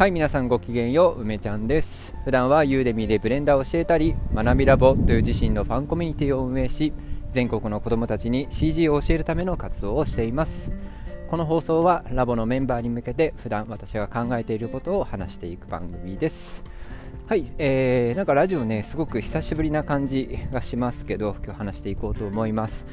はい、皆さんごきげんよう、梅ちゃんです。普段はユーデミでブレンダーを教えたり、学びラボという自身のファンコミュニティを運営し、全国の子どもたちに CG を教えるための活動をしています。この放送はラボのメンバーに向けて普段私が考えていることを話していく番組です。はい、なんかラジオね、すごく久しぶりな感じがしますけど、今日話していこうと思います。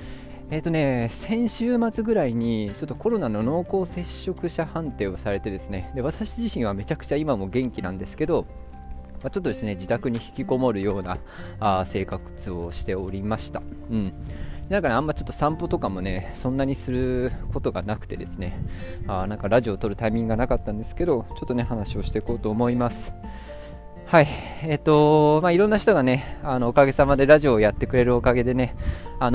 先週末ぐらいにちょっとコロナの濃厚接触者判定をされてですね、で私自身はめちゃくちゃ今も元気なんですけど、ちょっとですね、自宅に引きこもるような生活をしておりました。だから、ね、あんまちょっと散歩とかもね、そんなにすることがなくてですね、なんかラジオを撮るタイミングがなかったんですけど、ちょっとね話をしていこうと思います。はい、いろんな人がね、おかげさまでラジオをやってくれるおかげでね、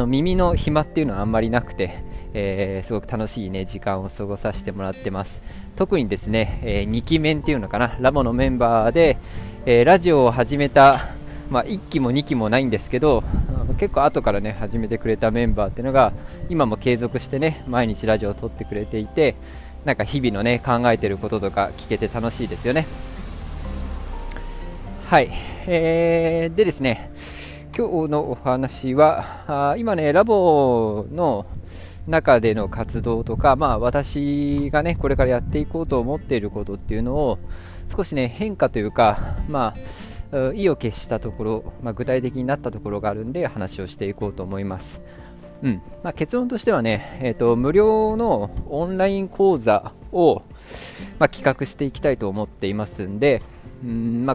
耳の暇っていうのはあんまりなくて、すごく楽しいね時間を過ごさせてもらってます。特にですね、2期面っていうのかな、ラボのメンバーで、ラジオを始めた、1期も2期もないんですけど、結構後からね始めてくれたメンバーっていうのが今も継続してね毎日ラジオを撮ってくれていて、なんか日々のね考えてることとか聞けて楽しいですよね。はい、でですね、今日のお話は今ねラボの中での活動とか、私がねこれからやっていこうと思っていることっていうのを少しね変化というか、意を決したところ、具体的になったところがあるんで話をしていこうと思います。結論としてはね、無料のオンライン講座を、企画していきたいと思っていますんで、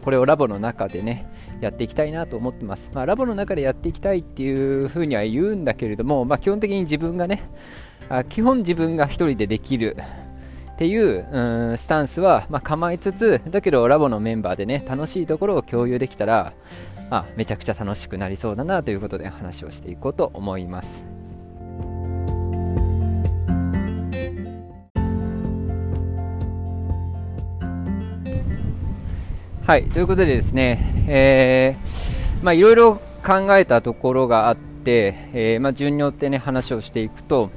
これをラボの中でねやっていきたいなと思ってます。ラボの中でやっていきたいっていうふうには言うんだけれども、基本的に自分がね、自分が一人でできるっていう、スタンスは、構えつつ、だけどラボのメンバーでね楽しいところを共有できたら、めちゃくちゃ楽しくなりそうだなということで話をしていこうと思います。はい、ということでですね、いろいろ考えたところがあって、順に追ってね話をしていくと、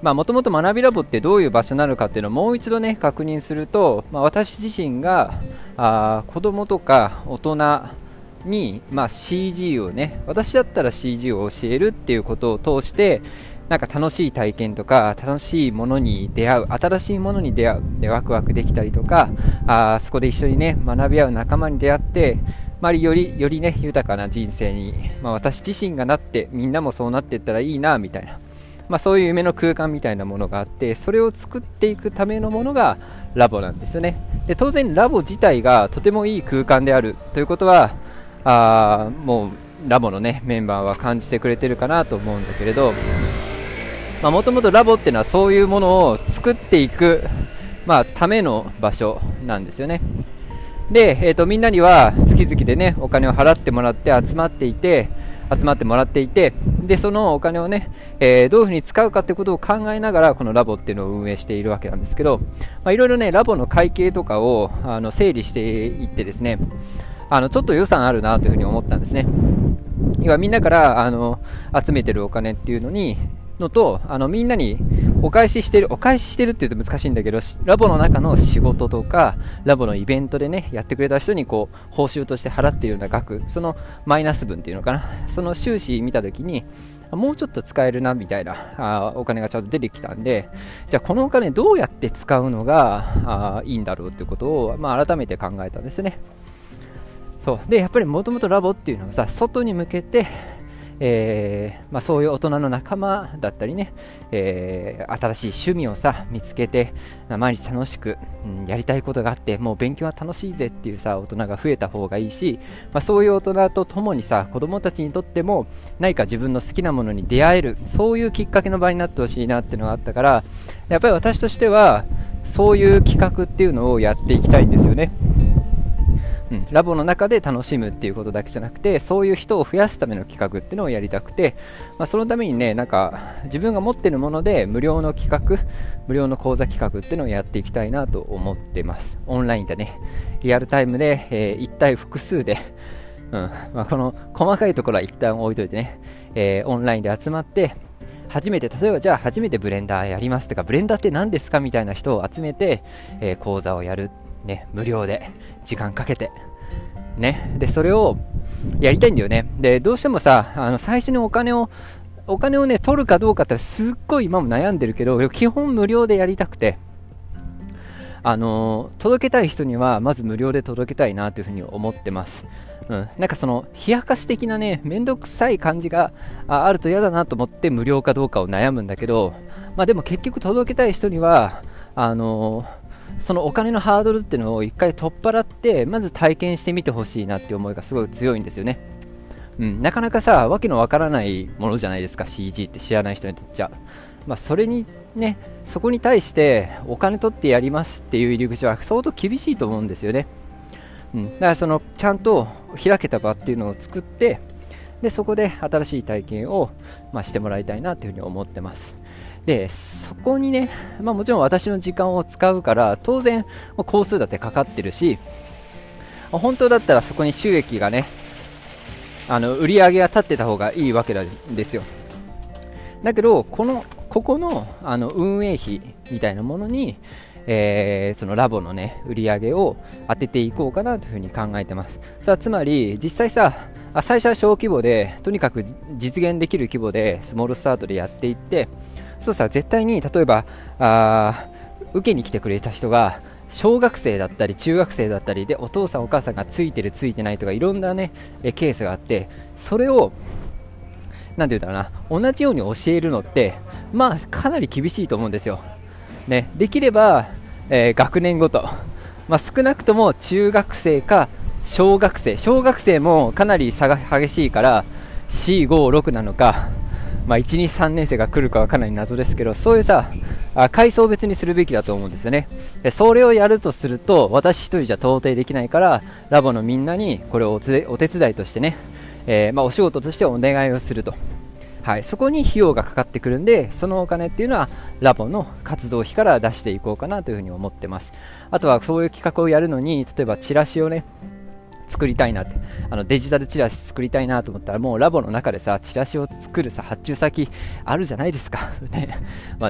もともと学びラボってどういう場所なのかっていうのをもう一度ね確認すると、私自身が子どもとか大人に、CG をね、私だったら CG を教えるっていうことを通して、なんか楽しい体験とか楽しいものに出会う、新しいものに出会うでワクワクできたりとか、そこで一緒にね学び合う仲間に出会って、よりね豊かな人生に、私自身がなって、みんなもそうなっていったらいいなみたいな、そういう夢の空間みたいなものがあって、それを作っていくためのものがラボなんですよね。で当然ラボ自体がとてもいい空間であるということは、もうラボのねメンバーは感じてくれてるかなと思うんだけれど、もともとラボっていうのはそういうものを作っていく、ための場所なんですよね。で、みんなには月々でねお金を払ってもらって集まってもらっていて、でそのお金をね、どういうふうに使うかってことを考えながらこのラボっていうのを運営しているわけなんですけど、いろいろねラボの会計とかを整理していってですね、ちょっと予算あるなというふうに思ったんですね。今みんなから集めてるお金っていうのにのと、みんなにお返ししてるって言うと難しいんだけど、ラボの中の仕事とかラボのイベントでねやってくれた人にこう報酬として払っているような額、そのマイナス分っていうのかな、その収支見た時にもうちょっと使えるなみたいなお金がちゃんと出てきたんで、じゃあこのお金どうやって使うのがいいんだろうっていうことを、改めて考えたんですね。そうで、やっぱりもともとラボっていうのはさ、外に向けてそういう大人の仲間だったりね、新しい趣味をさ見つけて、毎日楽しく、やりたいことがあって、もう勉強は楽しいぜっていうさ大人が増えた方がいいし、そういう大人とともにさ子どもたちにとっても何か自分の好きなものに出会える、そういうきっかけの場になってほしいなっていうのがあったから、やっぱり私としてはそういう企画っていうのをやっていきたいんですよね。ラボの中で楽しむっていうことだけじゃなくて、そういう人を増やすための企画っていうのをやりたくて、そのためにね、なんか自分が持っているもので無料の講座企画っていうのをやっていきたいなと思ってます。オンラインでねリアルタイムで、1対複数で、この細かいところは一旦置いといてね、オンラインで集まって、例えばじゃあ初めてブレンダーやりますとか、ブレンダーって何ですかみたいな人を集めて、講座をやるね、無料で時間かけてね、でそれをやりたいんだよね。でどうしてもさ、最初にお金をね取るかどうかってすっごい今も悩んでるけど、基本無料でやりたくて、届けたい人にはまず無料で届けたいなというふうに思ってます。なんかその冷やかし的なね、めんどくさい感じがあると嫌だなと思って無料かどうかを悩むんだけど、まあ、でも結局届けたい人にはそのお金のハードルっていうのを一回取っ払ってまず体験してみてほしいなっていう思いがすごい強いんですよね。なかなかさ、わけのわからないものじゃないですか、 CG って知らない人にとっちゃ。まあ、それにね、そこに対してお金取ってやりますっていう入り口は相当厳しいと思うんですよね。だからそのちゃんと開けた場っていうのを作って、でそこで新しい体験を、してもらいたいなというふうに思ってます。でそこにね、もちろん私の時間を使うから当然工数だってかかってるし、本当だったらそこに収益がね、売り上げが立ってた方がいいわけなんですよ。だけどここの、運営費みたいなものに、そのラボのね売り上げを当てていこうかなというふうに考えてます。さあ、つまり実際さ、最初は小規模でとにかく実現できる規模でスモールスタートでやっていって、そうさ、絶対に例えば受けに来てくれた人が小学生だったり中学生だったりで、お父さんお母さんがついてるついてないとかいろんなねケースがあって、それをなんて言うんだろうな、同じように教えるのってかなり厳しいと思うんですよね。できれば、学年ごと、少なくとも中学生か小学生もかなり差が激しいから 4,5,6 なのか、1、2、3年生が来るかはかなり謎ですけど、そういうさ、階層別にするべきだと思うんですよね。でそれをやるとすると私一人じゃ到底できないから、ラボのみんなにこれをお手伝いとしてね、お仕事としてお願いをすると、そこに費用がかかってくるんで、そのお金っていうのはラボの活動費から出していこうかなというふうに思ってます。あとはそういう企画をやるのに、例えばチラシをね作りたいなって、デジタルチラシ作りたいなと思ったら、もうラボの中でさチラシを作るさ発注先あるじゃないですかね。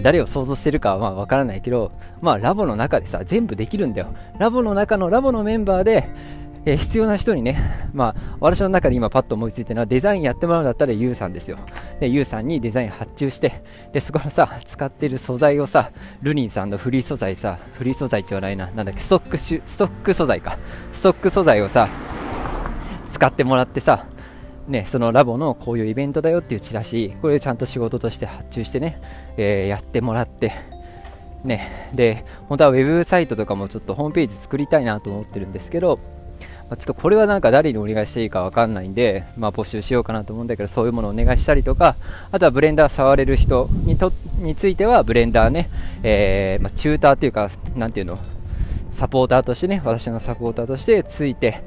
誰を想像してるかはわからないけど、ラボの中でさ全部できるんだよ。ラボの中のラボのメンバーで、必要な人にね、私の中で今パッと思いついてるのは、デザインやってもらうんだったらユウさんですよ。でユウさんにデザイン発注して、でそこのさ使ってる素材をさ、ルニンさんのフリー素材って言わないな、なんだっけ、ストック素材をさ使ってもらってさ、そのラボのこういうイベントだよっていうチラシ、これをちゃんと仕事として発注してね、やってもらってね。で本当はウェブサイトとかもちょっとホームページ作りたいなと思ってるんですけど、ちょっとこれはなんか誰にお願いしていいかわかんないんで、募集しようかなと思うんだけど、そういうものをお願いしたりとか、あとはブレンダー触れる人についてはブレンダーね、チューターというか、なんていうの、サポーターとしてね、私のサポーターとしてついて、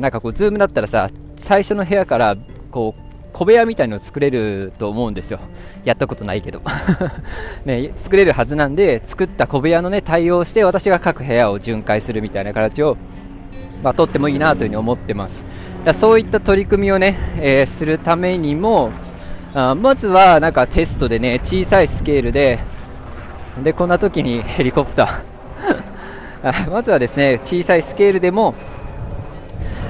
なんかこうズームだったらさ、最初の部屋からこう小部屋みたいのを作れると思うんですよ。やったことないけどね、作れるはずなんで、作った小部屋のね対応して、私が各部屋を巡回するみたいな形を取ってもいいなというふうに思ってます。だそういった取り組みをね、するためにも、まずはなんかテストでね、小さいスケールでこんな時にヘリコプターまずはですね、小さいスケールでも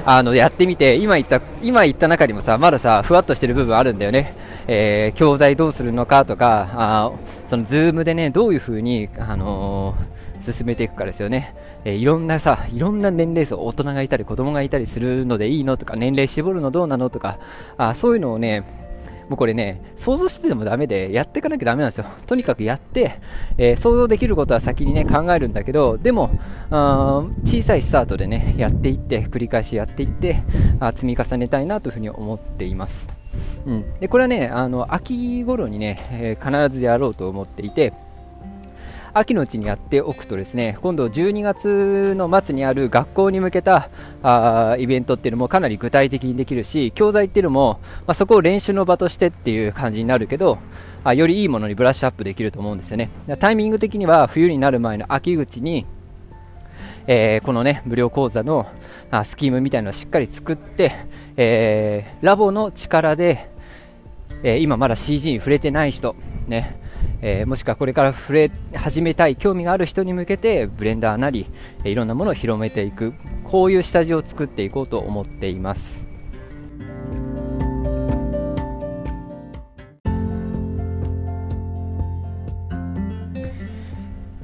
やってみて、今言った中にもさ、まださふわっとしてる部分あるんだよね。教材どうするのかとか、そのズームでねどういうふうに進めていくかですよね。いろんな年齢層、大人がいたり子供がいたりするのでいいのとか、年齢絞るのどうなのとか、そういうのをね、もうこれね想像しててもダメで、やっていかなきゃダメなんですよ。とにかくやって、想像できることは先にね考えるんだけど、でも小さいスタートでねやっていって、繰り返しやっていって、積み重ねたいなというふうに思っています。でこれはね、秋頃にね、必ずやろうと思っていて、秋のうちにやっておくとですね、今度12月の末にある学校に向けたイベントっていうのもかなり具体的にできるし、教材っていうのも、そこを練習の場としてっていう感じになるけど、よりいいものにブラッシュアップできると思うんですよね。タイミング的には冬になる前の秋口に、このね無料講座のスキームみたいなのをしっかり作って、ラボの力で、今まだ CG に触れてない人ね、もしくはこれから触れ始めたい興味がある人に向けてブレンダーなりいろんなものを広めていく、こういう下地を作っていこうと思っています。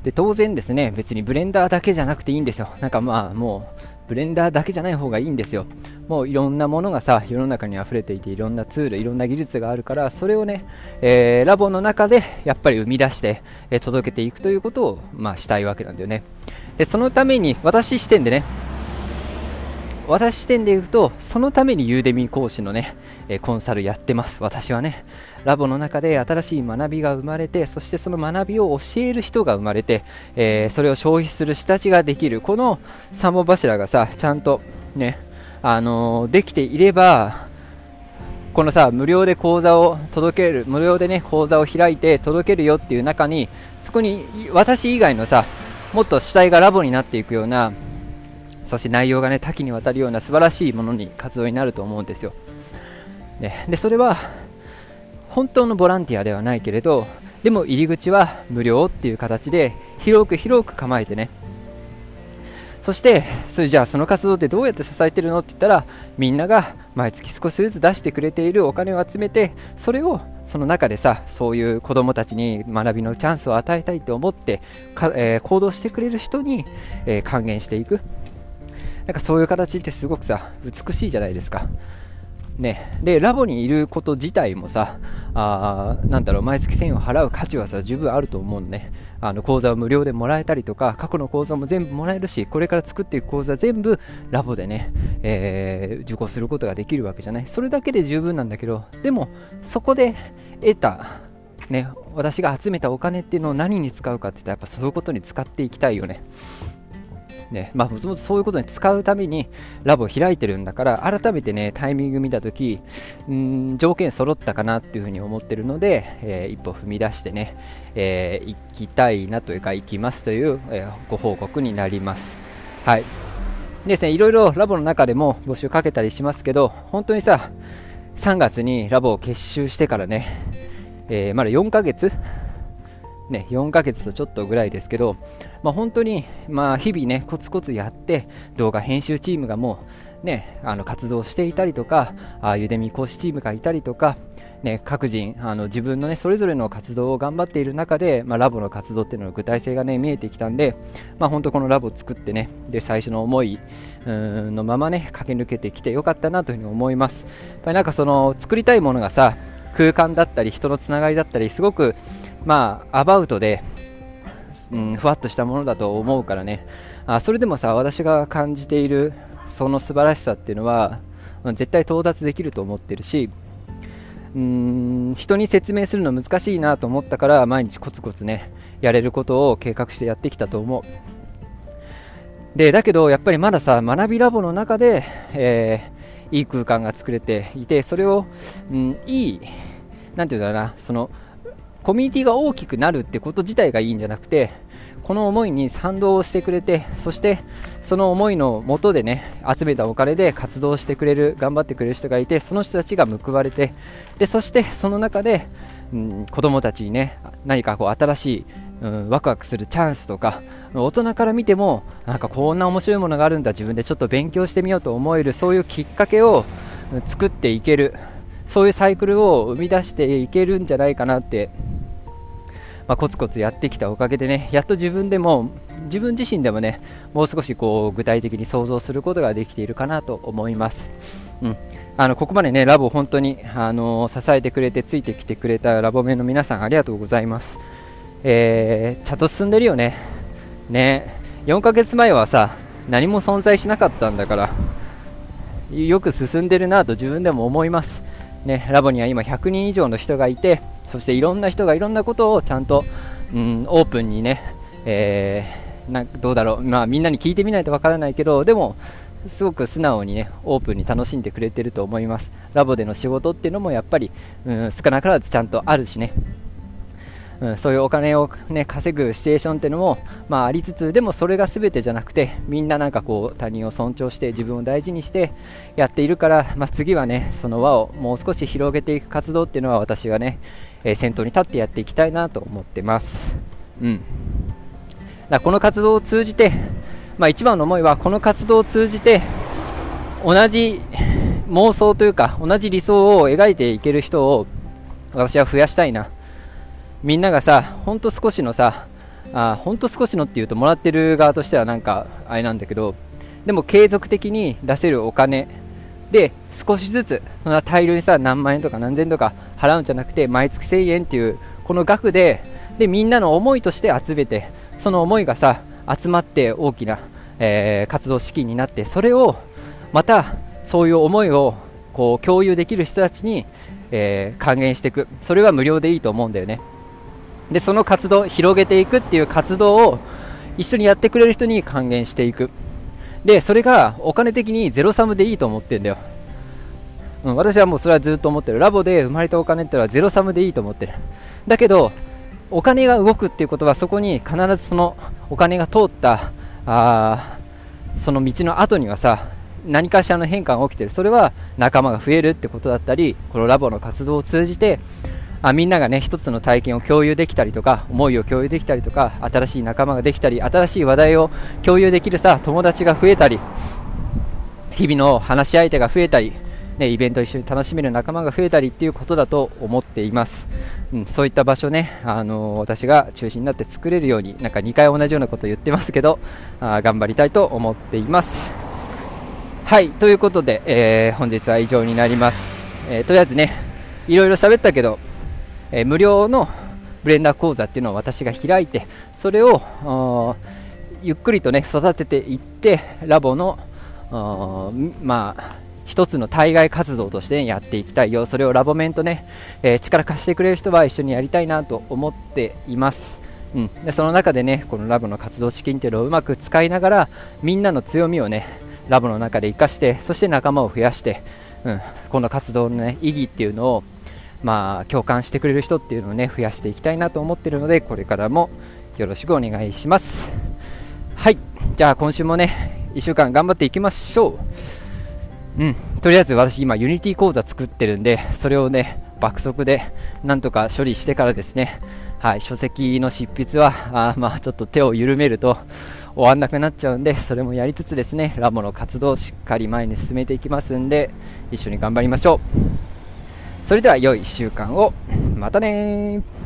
で当然ですね、別にブレンダーだけじゃなくていいんですよ。なんかまあもうブレンダーだけじゃない方がいいんですよ。もういろんなものがさ、世の中に溢れていて、いろんなツール、いろんな技術があるから、それをね、ラボの中でやっぱり生み出して、届けていくということを、まあ、したいわけなんだよね。でそのために私視点でね、私視点で言うと、そのためにユーデミー講師のね、コンサルやってます。私はね、ラボの中で新しい学びが生まれて、そしてその学びを教える人が生まれて、それを消費する下地ができる。この3本柱がさ、ちゃんとね、できていれば、このさ、無料で講座を届ける、無料でね、講座を開いて届けるよっていう中に、そこに私以外のさ、もっと主体がラボになっていくような、そして内容がね、多岐にわたるような素晴らしいものに活動になると思うんですよ。でそれは本当のボランティアではないけれど、でも入り口は無料っていう形で広く広く構えてね、そしてそれじゃあその活動ってどうやって支えてるのって言ったら、みんなが毎月少しずつ出してくれているお金を集めて、それをその中でさ、そういう子どもたちに学びのチャンスを与えたいと思って行動してくれる人に、還元していく。なんかそういう形ってすごくさ、美しいじゃないですか。ね、でラボにいること自体もさ、なんだろう、毎月1000円を払う価値はさ、十分あると思うのね。講座を無料でもらえたりとか、過去の講座も全部もらえるし、これから作っていく講座全部ラボでね、受講することができるわけじゃない。それだけで十分なんだけど、でもそこで得たね、私が集めたお金っていうのを何に使うかっていったら、やっぱそういうことに使っていきたいよね。まあ、もともとそういうことに使うためにラボを開いてるんだから、改めてね、タイミング見たとき、条件揃ったかなっていうふうに思ってるので、一歩踏み出してね、行きたいなというか、行きますという、ご報告になります。はい。ですね、いろいろラボの中でも募集かけたりしますけど、本当にさ、3月にラボを結集してからね、まだ4ヶ月ね、4ヶ月とちょっとぐらいですけど、まあ、本当に、まあ、日々ね、コツコツやって、動画編集チームがもう、ね、活動していたりとか、ゆでみ講師チームがいたりとか、ね、各人自分の、ね、それぞれの活動を頑張っている中で、まあ、ラボの活動っていうのの具体性が、ね、見えてきたんで、まあ、本当このラボを作ってね、で最初の思いのままね、駆け抜けてきてよかったなというふうに思います。やっぱりなんかその作りたいものがさ、空間だったり人のつながりだったり、すごくまあアバウトで、ふわっとしたものだと思うからね。それでもさ、私が感じているその素晴らしさっていうのは、絶対到達できると思ってるし、人に説明するの難しいなと思ったから、毎日コツコツね、やれることを計画してやってきたと思う。でだけどやっぱりまださ、学びラボの中で、いい空間が作れていて、それを、いい、なんていうんだろうな、そのコミュニティが大きくなるってこと自体がいいんじゃなくて、この思いに賛同をしてくれて、そしてその思いのもとでね、集めたお金で活動してくれる、頑張ってくれる人がいて、その人たちが報われて、でそしてその中で、子どもたちにね、何かこう新しい、ワクワクするチャンスとか、大人から見てもなんかこんな面白いものがあるんだ、自分でちょっと勉強してみようと思える、そういうきっかけを作っていける、そういうサイクルを生み出していけるんじゃないかなって、まあ、コツコツやってきたおかげでね、やっと自分自身でもね、もう少しこう具体的に想像することができているかなと思います。ここまでね、ラボ本当に、支えてくれて、ついてきてくれたラボメンの皆さん、ありがとうございます。ちゃんと進んでるよね。4ヶ月前はさ、何も存在しなかったんだから、よく進んでるなと自分でも思います。ね、ラボには今100人以上の人がいて、そしていろんな人がいろんなことをちゃんと、オープンにね、どうだろう、まあ、みんなに聞いてみないとわからないけど、でもすごく素直にね、オープンに楽しんでくれてると思います。ラボでの仕事っていうのもやっぱり、少なからずちゃんとあるしね、そういうお金を、ね、稼ぐシチュエーションっていうのも、ありつつ、でもそれが全てじゃなくて、みんななんかこう他人を尊重して自分を大事にしてやっているから、次はねその輪をもう少し広げていく活動っていうのは私はね、先頭に立ってやっていきたいなと思ってます。だからこの活動を通じて、一番の思いはこの活動を通じて同じ妄想というか同じ理想を描いていける人を私は増やしたいな。みんながさ、ほんと少しのさ、ほんと少しのっていうともらってる側としてはなんかあれなんだけど、でも継続的に出せるお金で少しずつ、そんな大量にさ何万円とか何千円とか払うんじゃなくて、毎月1000円っていうこの額でみんなの思いとして集めて、その思いがさ集まって大きな、活動資金になって、それをまたそういう思いをこう共有できる人たちに、還元していく。それは無料でいいと思うんだよね。でその活動、広げていくっていう活動を一緒にやってくれる人に還元していく。でそれがお金的にゼロサムでいいと思ってんだよ、私はもうそれはずっと思ってる。ラボで生まれたお金ってのはゼロサムでいいと思ってる。だけどお金が動くっていうことは、そこに必ずそのお金が通ったその道の後にはさ、何かしらの変化が起きてる。それは仲間が増えるってことだったり、このラボの活動を通じてみんながね一つの体験を共有できたりとか、思いを共有できたりとか、新しい仲間ができたり、新しい話題を共有できるさ友達が増えたり、日々の話し相手が増えたり、イベント一緒に楽しめる仲間が増えたりっていうことだと思っています、そういった場所ね、私が中心になって作れるように、なんか2回同じようなこと言ってますけど、頑張りたいと思っています。はい、ということで、本日は以上になります、とりあえずねいろいろ喋ったけど、無料のブレンダー講座っていうのを私が開いて、それをゆっくりとね育てていって、ラボの一つの対外活動として、やっていきたいよ。それをラボ面とね、力貸してくれる人は一緒にやりたいなと思っています、でその中でね、このラボの活動資金っていうのをうまく使いながら、みんなの強みをねラボの中で生かして、そして仲間を増やして、この活動の、意義っていうのを共感してくれる人っていうのをね増やしていきたいなと思っているので、これからもよろしくお願いします。はい、じゃあ今週もね1週間頑張っていきましょう。とりあえず私今ユニティ講座作ってるんで、それをね爆速でなんとか処理してからですね、書籍の執筆はちょっと手を緩めると終わんなくなっちゃうんで、それもやりつつですね、ラボの活動をしっかり前に進めていきますんで、一緒に頑張りましょう。それでは良い1週間を。またねー。